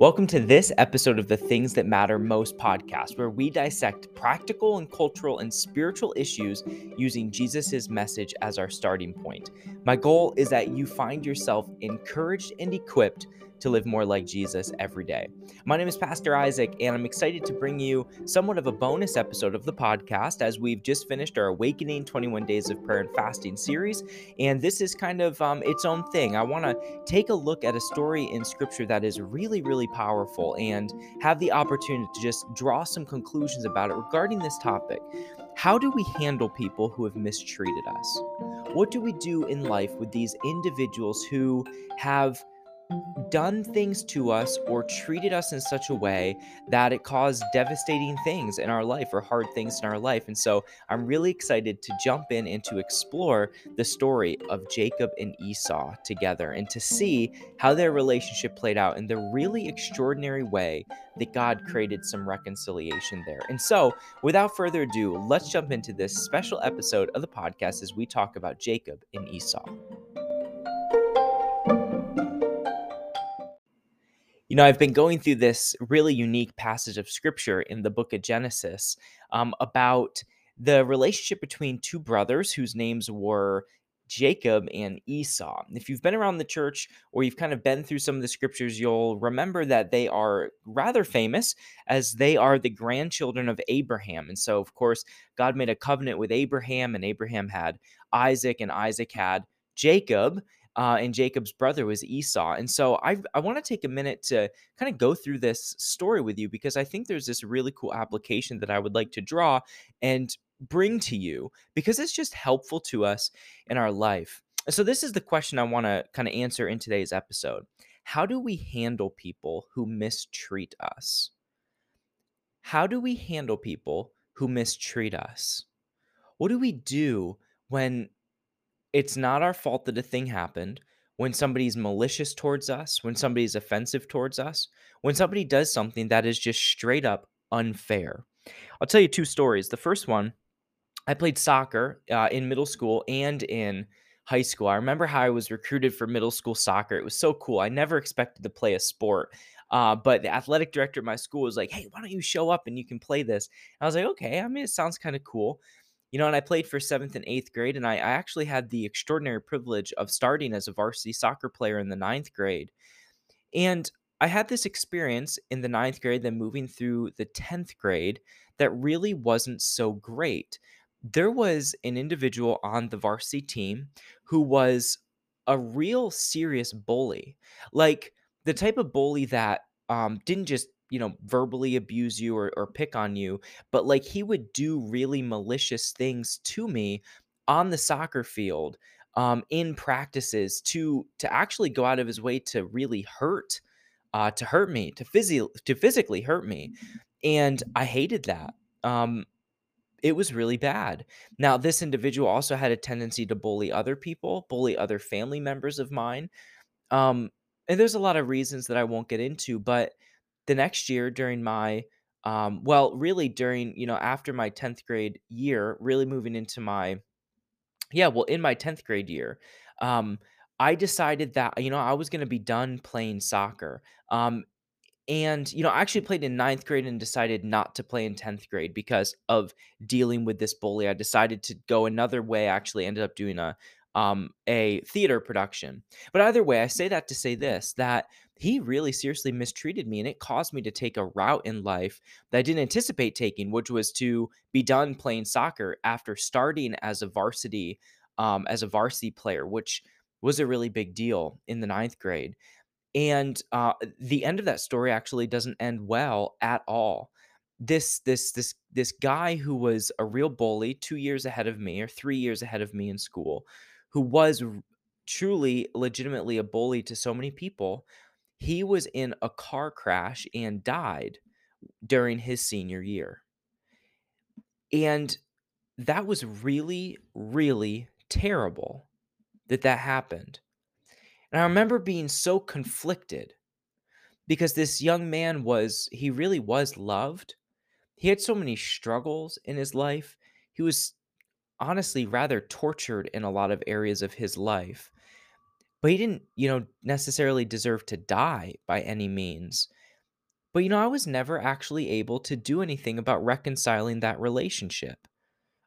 Welcome to this episode of the Things That Matter Most podcast, where we dissect practical and cultural and spiritual issues using Jesus's message as our starting point. My goal is that you find yourself encouraged and equipped to live more like Jesus every day. My name is Pastor Isaac, and I'm excited to bring you somewhat of a bonus episode of the podcast as we've just finished our Awakening 21 Days of Prayer and Fasting series, and this is kind of its own thing. I want to take a look at a story in Scripture that is really, really powerful and have the opportunity to just draw some conclusions about it regarding this topic. How do we handle people who have mistreated us? What do we do in life with these individuals who have done things to us or treated us in such a way that it caused devastating things in our life or hard things in our life? And so I'm really excited to jump in and to explore the story of Jacob and Esau together and to see how their relationship played out in the really extraordinary way that God created some reconciliation there. And so without further ado, let's jump into this special episode of the podcast as we talk about Jacob and Esau. You know, I've been going through this really unique passage of Scripture in the book of Genesis about the relationship between two brothers whose names were Jacob and Esau. If you've been around the church or you've kind of been through some of the Scriptures, you'll remember that they are rather famous as they are the grandchildren of Abraham. And so, of course, God made a covenant with Abraham, and Abraham had Isaac, and Isaac had Jacob. And Jacob's brother was Esau. And so I want to take a minute to kind of go through this story with you, because I think there's this really cool application that I would like to draw and bring to you, because it's just helpful to us in our life. So this is the question I want to kind of answer in today's episode. How do we handle people who mistreat us? How do we handle people who mistreat us? What do we do when it's not our fault that a thing happened, when somebody's malicious towards us, when somebody's offensive towards us, when somebody does something that is just straight up unfair? I'll tell you two stories. The first one, I played soccer in middle school and in high school. I remember how I was recruited for middle school soccer. It was so cool. I never expected to play a sport. But the athletic director at my school was like, "Hey, why don't you show up and you can play this?" And I was like, "Okay, I mean, it sounds kind of cool." You know, and I played for 7th and 8th grade, and I actually had the extraordinary privilege of starting as a varsity soccer player in the 9th grade. And I had this experience in the 9th grade, then moving through the 10th grade, that really wasn't so great. There was an individual on the varsity team who was a real serious bully, like the type of bully that didn't just verbally abuse you or pick on you, but like he would do really malicious things to me on the soccer field, in practices, to actually go out of his way to really hurt, to hurt me, to physically hurt me. And I hated that. It was really bad. Now, this individual also had a tendency to bully other people, bully other family members of mine. And there's a lot of reasons that I won't get into, but the next year during my, after my 10th grade year, really moving into in my 10th grade year, I decided that, I was going to be done playing soccer. And I actually played in 9th grade and decided not to play in 10th grade because of dealing with this bully. I decided to go another way. I actually ended up doing a theater production. But either way, I say that to say this, that he really seriously mistreated me, and it caused me to take a route in life that I didn't anticipate taking, which was to be done playing soccer after starting as a varsity player, which was a really big deal in the 9th grade. And the end of that story actually doesn't end well at all. This guy who was a real bully 2 years ahead of me or 3 years ahead of me in school, who was truly, legitimately a bully to so many people, he was in a car crash and died during his senior year. And that was really, really terrible that happened. And I remember being so conflicted because this young man he really was loved. He had so many struggles in his life. He was honestly rather tortured in a lot of areas of his life. But he didn't, necessarily deserve to die by any means. But I was never actually able to do anything about reconciling that relationship.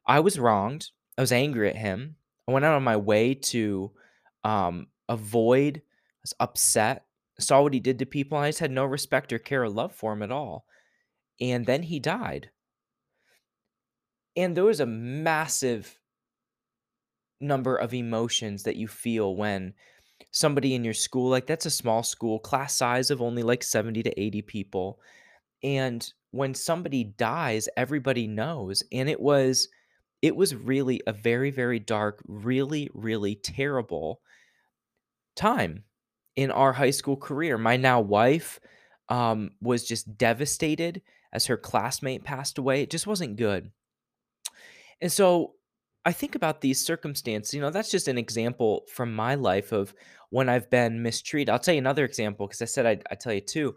I was wronged. I was angry at him. I went out of my way to avoid. I was upset. I saw what he did to people. And I just had no respect or care or love for him at all. And then he died. And there was a massive number of emotions that you feel when somebody in your school, like that's a small school, class size of only like 70 to 80 people. And when somebody dies, everybody knows. And it was really a very, very dark, really, really terrible time in our high school career. My now wife was just devastated as her classmate passed away. It just wasn't good. And so I think about these circumstances, that's just an example from my life of when I've been mistreated. I'll tell you another example because I said I'd tell you two.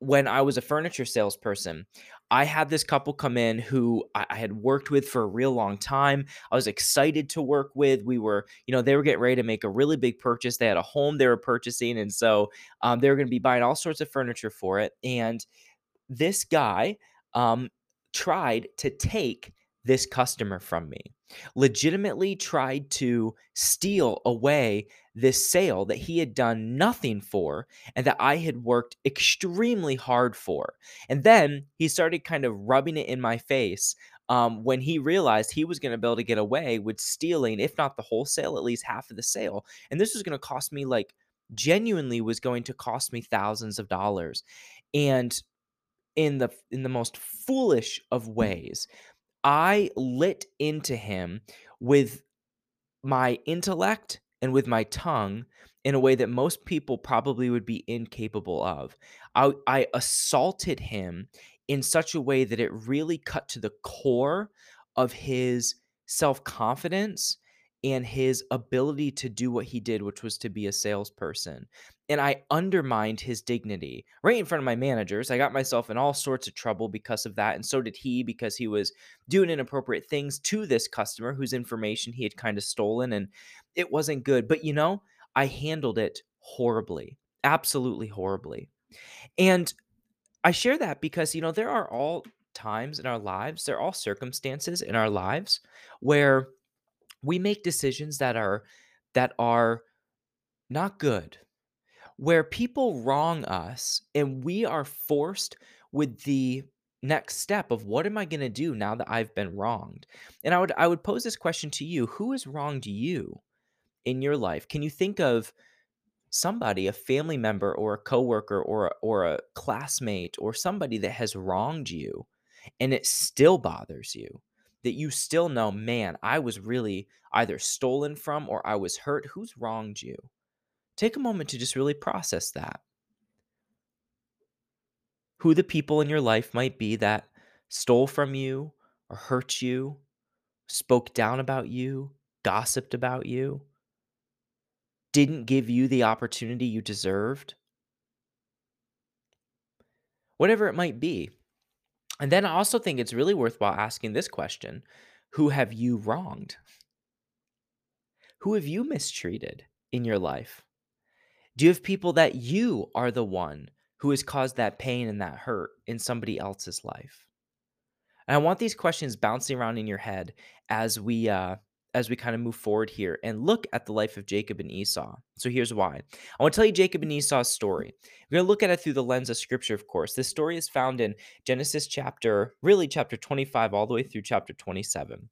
When I was a furniture salesperson, I had this couple come in who I had worked with for a real long time. I was excited to work with. We were, they were getting ready to make a really big purchase. They had a home they were purchasing. And so they were going to be buying all sorts of furniture for it. And this guy tried to take this customer from me, legitimately tried to steal away this sale that he had done nothing for and that I had worked extremely hard for. And then he started kind of rubbing it in my face when he realized he was going to be able to get away with stealing, if not the whole sale, at least half of the sale. And this was going to cost me genuinely was going to cost me thousands of dollars. And in the most foolish of ways, I lit into him with my intellect and with my tongue in a way that most people probably would be incapable of. I assaulted him in such a way that it really cut to the core of his self-confidence and his ability to do what he did, which was to be a salesperson. And I undermined his dignity right in front of my managers. I got myself in all sorts of trouble because of that. And so did he, because he was doing inappropriate things to this customer whose information he had kind of stolen. And it wasn't good. But, I handled it horribly, absolutely horribly. And I share that because, there are all times in our lives, there are all circumstances in our lives where we make decisions that are not good, where people wrong us, and we are forced with the next step of what am I going to do now that I've been wronged? And I would pose this question to you: who has wronged you in your life? Can you think of somebody, a family member, or a coworker, or a classmate, or somebody that has wronged you, and it still bothers you? That you still know, man, I was really either stolen from or I was hurt. Who's wronged you? Take a moment to just really process that. Who the people in your life might be that stole from you or hurt you, spoke down about you, gossiped about you, didn't give you the opportunity you deserved. Whatever it might be. And then I also think it's really worthwhile asking this question: who have you wronged? Who have you mistreated in your life? Do you have people that you are the one who has caused that pain and that hurt in somebody else's life? And I want these questions bouncing around in your head as we kind of move forward here and look at the life of Jacob and Esau. So here's why. I want to tell you Jacob and Esau's story. We're going to look at it through the lens of scripture, of course. This story is found in Genesis chapter 25, all the way through chapter 27.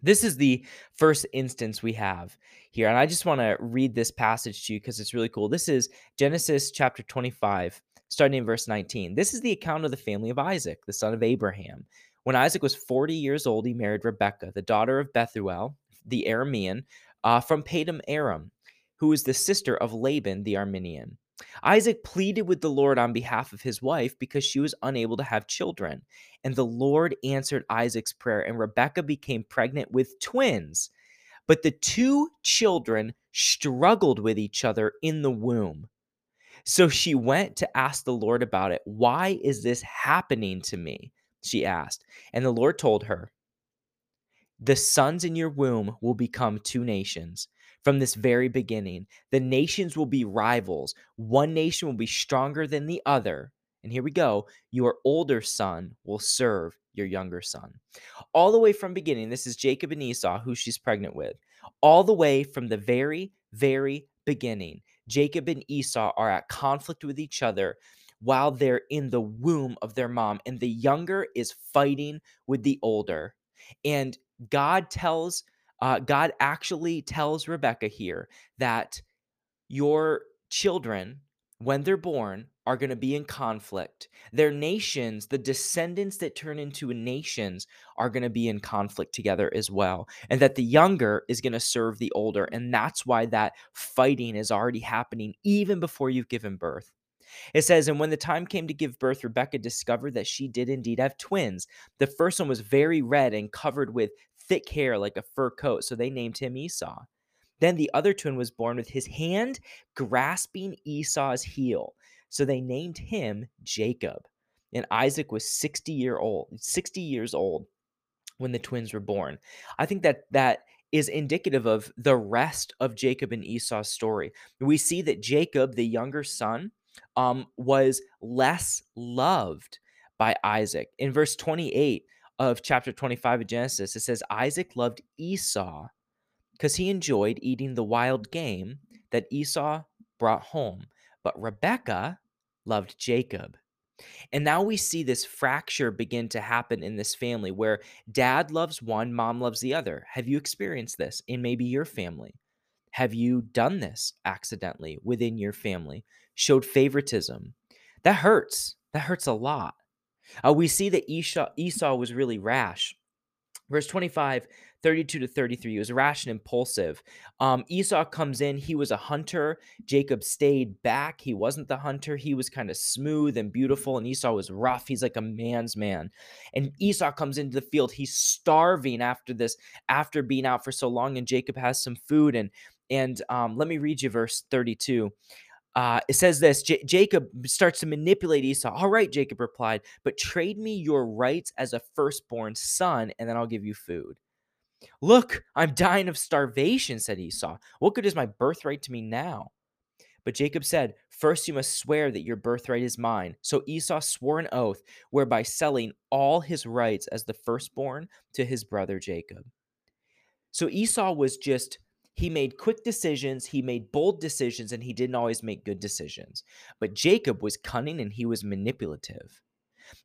This is the first instance we have here. And I just want to read this passage to you because it's really cool. This is Genesis chapter 25, starting in verse 19. This is the account of the family of Isaac, the son of Abraham. When Isaac was 40 years old, he married Rebekah, the daughter of Bethuel, the Aramean, from Padam Aram, who was the sister of Laban, the Aramean. Isaac pleaded with the Lord on behalf of his wife because she was unable to have children. And the Lord answered Isaac's prayer, and Rebekah became pregnant with twins. But the two children struggled with each other in the womb. So she went to ask the Lord about it. Why is this happening to me? She asked, and the Lord told her, the sons in your womb will become two nations. From this very beginning, the nations will be rivals. One nation will be stronger than the other, and here we go, your older son will serve your younger son. All the way from beginning, this is Jacob and Esau, who she's pregnant with. All the way from the very, very beginning, Jacob and Esau are at conflict with each other while they're in the womb of their mom, and the younger is fighting with the older. And God actually tells Rebekah here that your children, when they're born, are going to be in conflict. Their nations, the descendants that turn into nations, are going to be in conflict together as well. And that the younger is going to serve the older. And that's why that fighting is already happening even before you've given birth. It says, and when the time came to give birth, Rebekah discovered that she did indeed have twins. The first one was very red and covered with thick hair like a fur coat, so they named him Esau. Then the other twin was born with his hand grasping Esau's heel, so they named him Jacob. And Isaac was 60 years old when the twins were born. I think that is indicative of the rest of Jacob and Esau's story. We see that Jacob, the younger son, was less loved by Isaac. In verse 28 of chapter 25 of Genesis, it says, Isaac loved Esau because he enjoyed eating the wild game that Esau brought home. But Rebekah loved Jacob. And now we see this fracture begin to happen in this family where dad loves one, mom loves the other. Have you experienced this in maybe your family? Have you done this accidentally within your family? Showed favoritism? That hurts. That hurts a lot. We see that Esau was really rash. Verse 25, 32 to 33, he was rash and impulsive. Esau comes in. He was a hunter. Jacob stayed back. He wasn't the hunter. He was kind of smooth and beautiful, and Esau was rough. He's like a man's man. And Esau comes into the field. He's starving after being out for so long, and Jacob has some food. And let me read you verse 32. It says this, Jacob starts to manipulate Esau. All right, Jacob replied, but trade me your rights as a firstborn son, and then I'll give you food. Look, I'm dying of starvation, said Esau. What good is my birthright to me now? But Jacob said, first you must swear that your birthright is mine. So Esau swore an oath, whereby selling all his rights as the firstborn to his brother Jacob. So Esau was just... he made quick decisions, he made bold decisions, and he didn't always make good decisions. But Jacob was cunning and he was manipulative.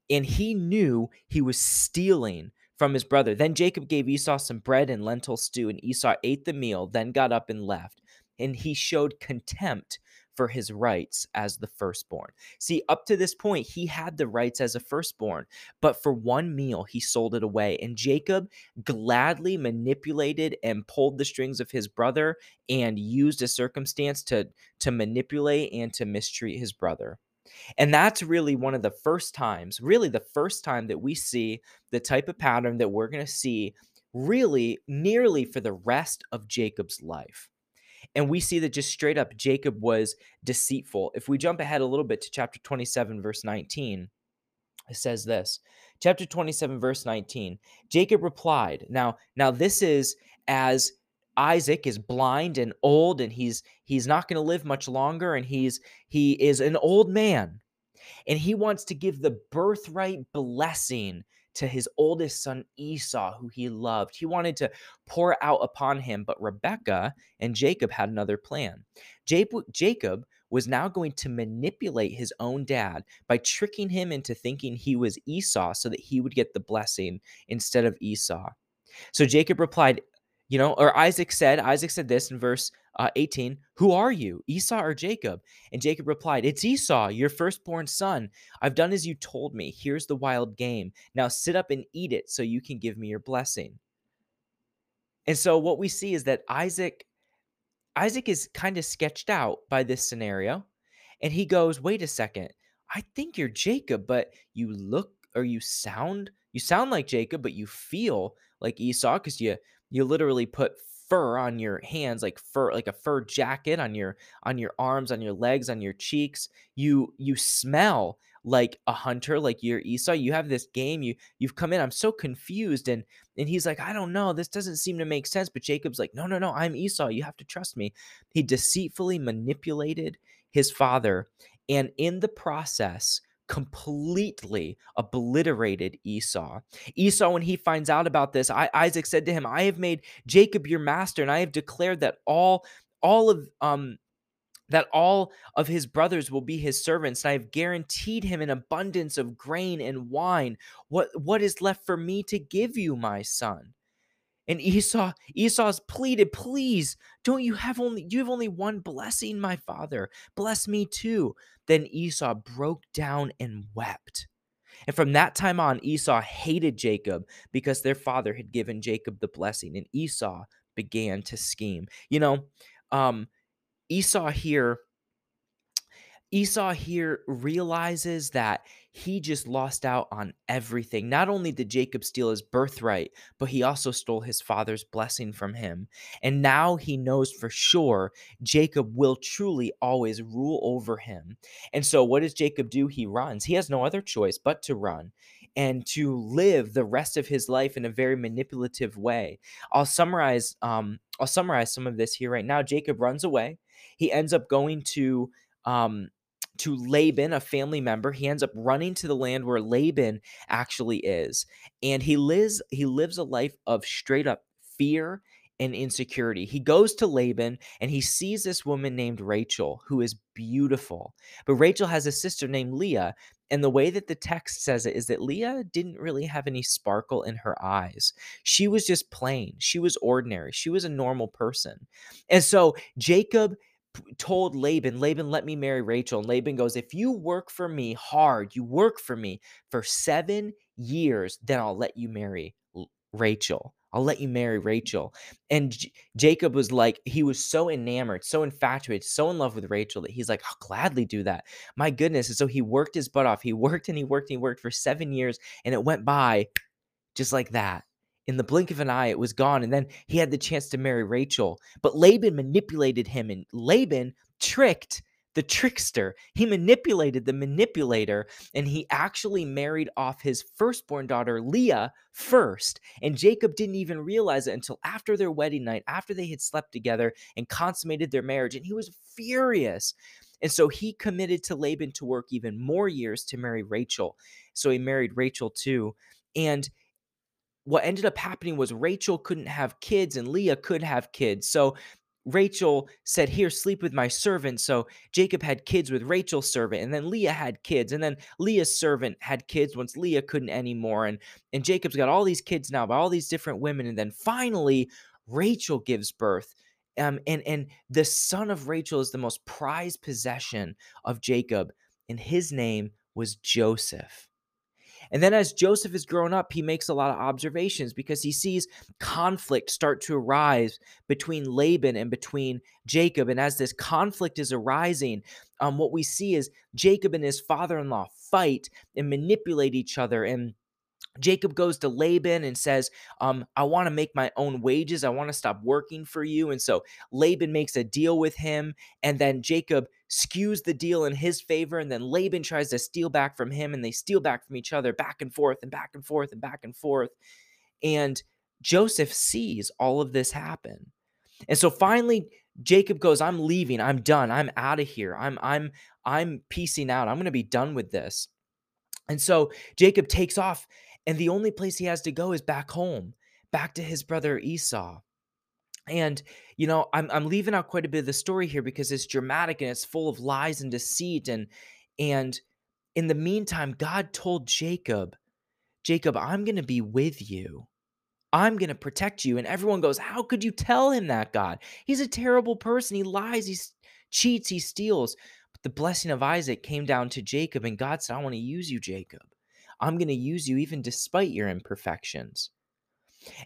And he knew he was stealing from his brother. Then Jacob gave Esau some bread and lentil stew, and Esau ate the meal, then got up and left. And he showed contempt for his rights as the firstborn. See, up to this point, he had the rights as a firstborn, but for one meal, he sold it away. And Jacob gladly manipulated and pulled the strings of his brother and used a circumstance to manipulate and to mistreat his brother. And that's really one of the first times, that we see the type of pattern that we're going to see really nearly for the rest of Jacob's life. And we see that just straight up, Jacob was deceitful. If we jump ahead a little bit to chapter 27, verse 19, it says this. Chapter 27, verse 19, Jacob replied. Now this is as Isaac is blind and old, and he's not going to live much longer, and he is an old man. And he wants to give the birthright blessing to his oldest son Esau, who he loved. He wanted to pour out upon him, but Rebekah and Jacob had another plan. Jacob was now going to manipulate his own dad by tricking him into thinking he was Esau so that he would get the blessing instead of Esau. So Jacob replied, Isaac said this in verse 18, who are you, Esau or Jacob? And Jacob replied, it's Esau, your firstborn son. I've done as you told me. Here's the wild game. Now sit up and eat it so you can give me your blessing. And so what we see is that Isaac is kind of sketched out by this scenario. And he goes, wait a second. I think you're Jacob, but you sound like Jacob, but you feel like Esau because you literally put fur on your hands, like a fur jacket on your arms, on your legs, on your cheeks. You smell like a hunter, like you're Esau. You have this game. You've come in. I'm so confused. And he's like, I don't know. This doesn't seem to make sense. But Jacob's like, no, I'm Esau. You have to trust me. He deceitfully manipulated his father, and in the process completely obliterated Esau. Esau, when he finds out about this, Isaac said to him, I have made Jacob your master, and I have declared that all of his brothers will be his servants, and I have guaranteed him an abundance of grain and wine. What is left for me to give you, my son? And Esau's pleaded, please, don't you have only one blessing, my father. Bless me too. Then Esau broke down and wept. And from that time on, Esau hated Jacob because their father had given Jacob the blessing, and Esau began to scheme. Esau here realizes that he just lost out on everything. Not only did Jacob steal his birthright, but he also stole his father's blessing from him. And now he knows for sure Jacob will truly always rule over him. And so what does Jacob do? He runs. He has no other choice but to run and to live the rest of his life in a very manipulative way. I'll summarize some of this here right now. Jacob runs away. He ends up going to Laban, a family member. He ends up running to the land where Laban actually is. And he lives a life of straight up fear and insecurity. He goes to Laban and he sees this woman named Rachel, who is beautiful. But Rachel has a sister named Leah. And the way that the text says it is that Leah didn't really have any sparkle in her eyes. She was just plain. She was ordinary. She was a normal person. And so Jacob told Laban, let me marry Rachel. And Laban goes, if you work for me hard, you work for me for 7 years, then I'll let you marry Rachel. And Jacob was like, he was so enamored, so infatuated, so in love with Rachel that he's like, I'll gladly do that. My goodness. And so he worked his butt off. He worked for 7 years, and it went by just like that. In the blink of an eye, it was gone. And then he had the chance to marry Rachel. But Laban manipulated him, and Laban tricked the trickster. He manipulated the manipulator, and he actually married off his firstborn daughter, Leah, first. And Jacob didn't even realize it until after their wedding night, after they had slept together and consummated their marriage. And he was furious. And so he committed to Laban to work even more years to marry Rachel. So he married Rachel too. And what ended up happening was Rachel couldn't have kids and Leah could have kids. So Rachel said, here, sleep with my servant. So Jacob had kids with Rachel's servant, and then Leah had kids, and then Leah's servant had kids once Leah couldn't anymore. And Jacob's got all these kids now by all these different women. And then finally, Rachel gives birth. And the son of Rachel is the most prized possession of Jacob, and his name was Joseph. And then as Joseph is grown up, he makes a lot of observations because he sees conflict start to arise between Laban and between Jacob. And as this conflict is arising, what we see is Jacob and his father-in-law fight and manipulate each other. And Jacob goes to Laban and says, I want to make my own wages. I want to stop working for you. And so Laban makes a deal with him. And then Jacob skews the deal in his favor. And then Laban tries to steal back from him. And they steal back from each other, back and forth and back and forth and back and forth. And Joseph sees all of this happen. And so finally, Jacob goes, I'm leaving. I'm done. I'm out of here. I'm peacing out. I'm going to be done with this. And so Jacob takes off. And the only place he has to go is back home, back to his brother Esau. And, I'm leaving out quite a bit of the story here because it's dramatic and it's full of lies and deceit. And in the meantime, God told Jacob, I'm going to be with you. I'm going to protect you. And everyone goes, how could you tell him that, God? He's a terrible person. He lies, he cheats, he steals. But the blessing of Isaac came down to Jacob, and God said, I want to use you, Jacob. I'm going to use you even despite your imperfections.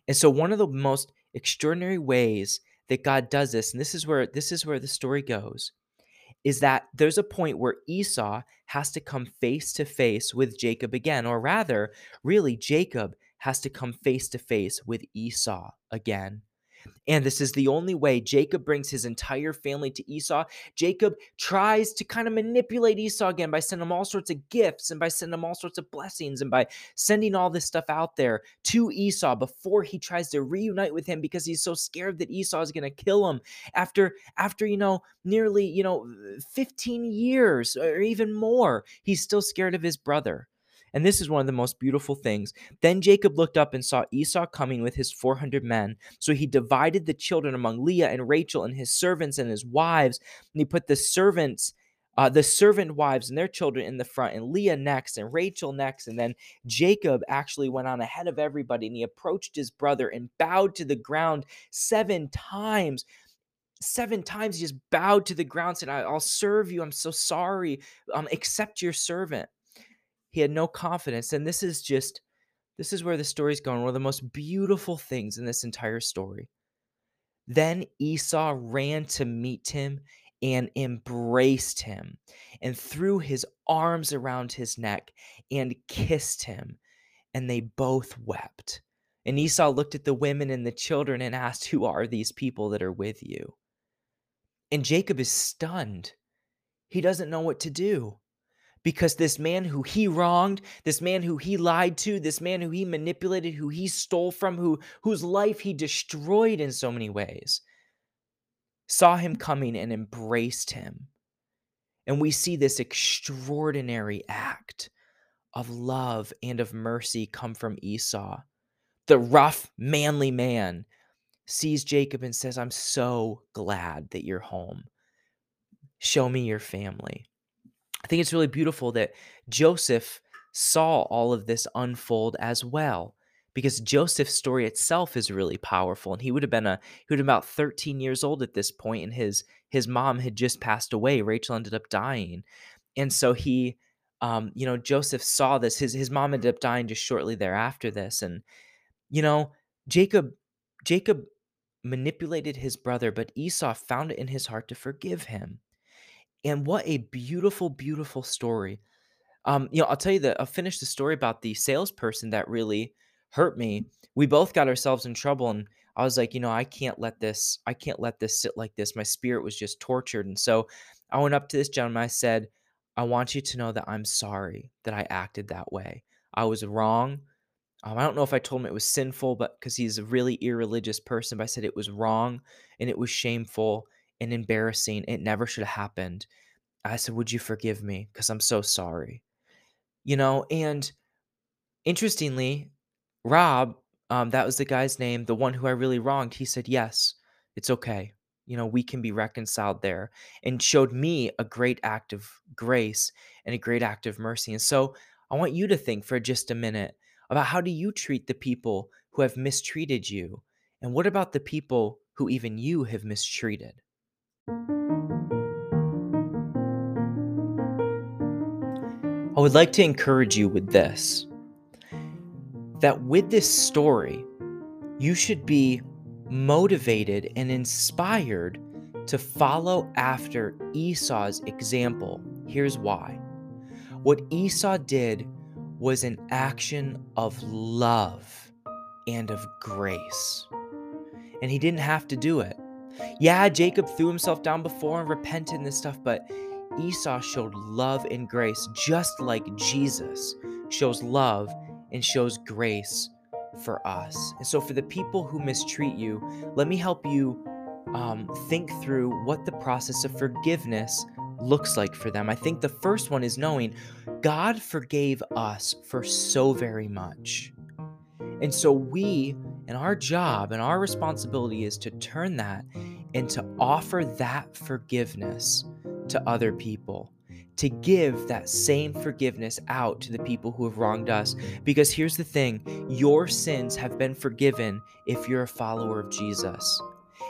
And so one of the most extraordinary ways that God does this, and this is where the story goes, is that there's a point where Esau has to come face to face with Jacob again, or rather, really Jacob has to come face to face with Esau again. And this is the only way. Jacob brings his entire family to Esau. Jacob tries to kind of manipulate Esau again by sending him all sorts of gifts and by sending him all sorts of blessings and by sending all this stuff out there to Esau before he tries to reunite with him because he's so scared that Esau is going to kill him after nearly, 15 years or even more. He's still scared of his brother. And this is one of the most beautiful things. Then Jacob looked up and saw Esau coming with his 400 men. So he divided the children among Leah and Rachel and his servants and his wives. And he put the servant wives and their children in the front, and Leah next, and Rachel next. And then Jacob actually went on ahead of everybody, and he approached his brother and bowed to the ground 7 times. 7 times he just bowed to the ground, said, "I'll serve you. I'm so sorry. Accept your servant." He had no confidence. And this is where the story's going. One of the most beautiful things in this entire story. Then Esau ran to meet him and embraced him and threw his arms around his neck and kissed him. And they both wept. And Esau looked at the women and the children and asked, "Who are these people that are with you?" And Jacob is stunned. He doesn't know what to do. Because this man who he wronged, this man who he lied to, this man who he manipulated, who he stole from, whose life he destroyed in so many ways, saw him coming and embraced him. And we see this extraordinary act of love and of mercy come from Esau. The rough, manly man sees Jacob and says, "I'm so glad that you're home. Show me your family." I think it's really beautiful that Joseph saw all of this unfold as well, because Joseph's story itself is really powerful. And he would have been about 13 years old at this point, and his mom had just passed away. Rachel ended up dying, and so he, Joseph saw this. His mom ended up dying just shortly thereafter this, and Jacob manipulated his brother, but Esau found it in his heart to forgive him. And what a beautiful, beautiful story. I'll finish the story about the salesperson that really hurt me. We both got ourselves in trouble, and I was like, I can't let this sit like this. My spirit was just tortured. And so I went up to this gentleman. I said, "I want you to know that I'm sorry that I acted that way. I was wrong. I don't know if I told him it was sinful, but because he's a really irreligious person, but I said it was wrong and it was shameful and embarrassing. It never should have happened. I said, would you forgive me? Because I'm so sorry." And interestingly, Rob, that was the guy's name, the one who I really wronged, he said, "Yes, it's okay. We can be reconciled there," and showed me a great act of grace and a great act of mercy. And so I want you to think for just a minute about, how do you treat the people who have mistreated you? And what about the people who even you have mistreated? I would like to encourage you with this, that with this story, you should be motivated and inspired to follow after Esau's example. Here's why. What Esau did was an action of love and of grace, and he didn't have to do it. Yeah, Jacob threw himself down before and repented and this stuff, but Esau showed love and grace, just like Jesus shows love and shows grace for us. And so for the people who mistreat you, let me help you think through what the process of forgiveness looks like for them. I think the first one is knowing God forgave us for so very much. And so and our job and our responsibility is to turn that and to offer that forgiveness to other people, to give that same forgiveness out to the people who have wronged us. Because here's the thing, your sins have been forgiven if you're a follower of Jesus.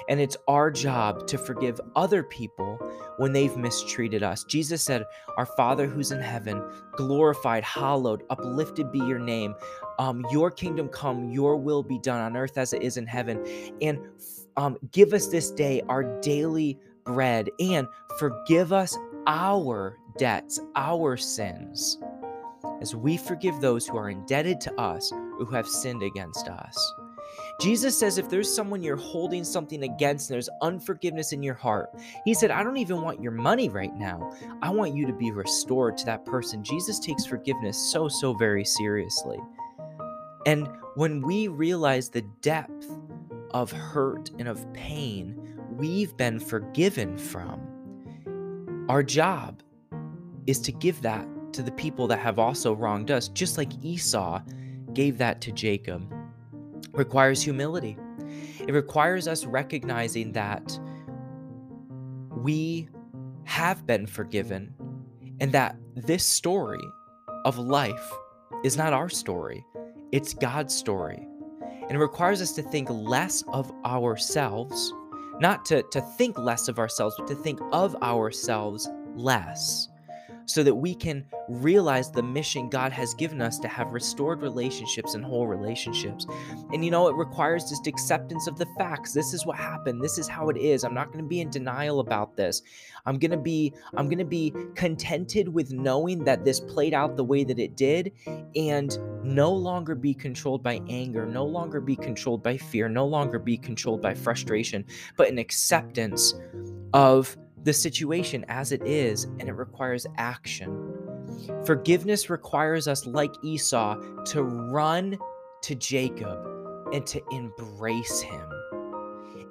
And it's our job to forgive other people when they've mistreated us. Jesus said, "Our Father who's in heaven, glorified, hallowed, uplifted be your name. Your kingdom come, your will be done on earth as it is in heaven. And give us this day our daily bread, and forgive us our debts, our sins, as we forgive those who are indebted to us, who have sinned against us." Jesus says if there's someone you're holding something against and there's unforgiveness in your heart, he said, I don't even want your money right now. I want you to be restored to that person. Jesus takes forgiveness so very seriously. And when we realize the depth of hurt and of pain we've been forgiven from, our job is to give that to the people that have also wronged us, just like Esau gave that to Jacob. It requires humility. It requires us recognizing that we have been forgiven and that this story of life is not our story. It's God's story. And it requires us to think less of ourselves, not to think less of ourselves, but to think of ourselves less, so that we can realize the mission God has given us to have restored relationships and whole relationships. And it requires just acceptance of the facts. This is what happened. This is how it is. I'm not going to be in denial about this. I'm going to be contented with knowing that this played out the way that it did, and no longer be controlled by anger, no longer be controlled by fear, no longer be controlled by frustration, but an acceptance of the situation as it is, and it requires action. Forgiveness requires us, like Esau, to run to Jacob and to embrace him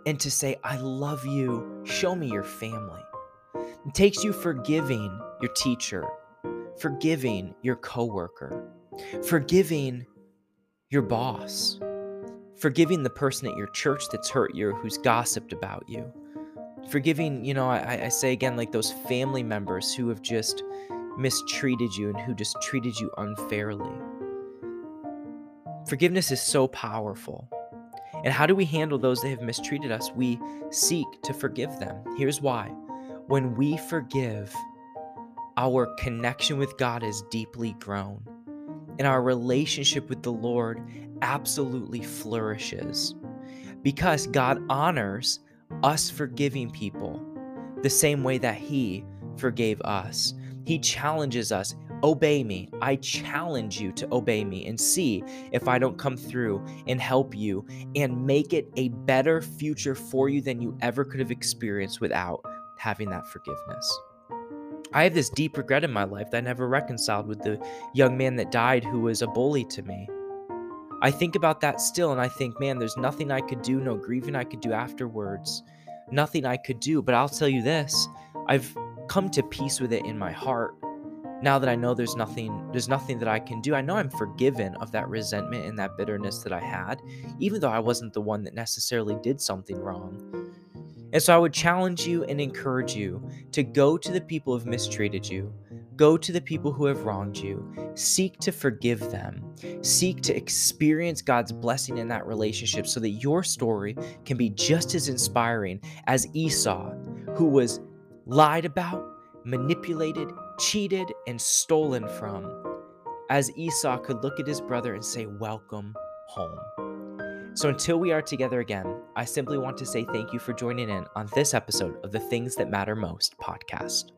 and to say, I love you, show me your family. It takes you forgiving your teacher, forgiving your coworker, forgiving your boss, forgiving the person at your church that's hurt you or who's gossiped about you. Forgiving, I say again, like those family members who have just mistreated you and who just treated you unfairly. Forgiveness is so powerful. And how do we handle those that have mistreated us? We seek to forgive them. Here's why. When we forgive, our connection with God is deeply grown, and our relationship with the Lord absolutely flourishes, because God honors us forgiving people the same way that he forgave us. He challenges us, obey me. I challenge you to obey me and see if I don't come through and help you and make it a better future for you than you ever could have experienced without having that forgiveness. I have this deep regret in my life that I never reconciled with the young man that died who was a bully to me. I think about that still, and I think, man, there's nothing I could do, no grieving I could do afterwards, nothing I could do. But I'll tell you this, I've come to peace with it in my heart now that I know there's nothing that I can do. I know I'm forgiven of that resentment and that bitterness that I had, even though I wasn't the one that necessarily did something wrong. And so I would challenge you and encourage you to go to the people who have mistreated you, go to the people who have wronged you, seek to forgive them, seek to experience God's blessing in that relationship so that your story can be just as inspiring as Esau, who was lied about, manipulated, cheated, and stolen from, as Esau could look at his brother and say, welcome home. So until we are together again, I simply want to say thank you for joining in on this episode of the Things That Matter Most podcast.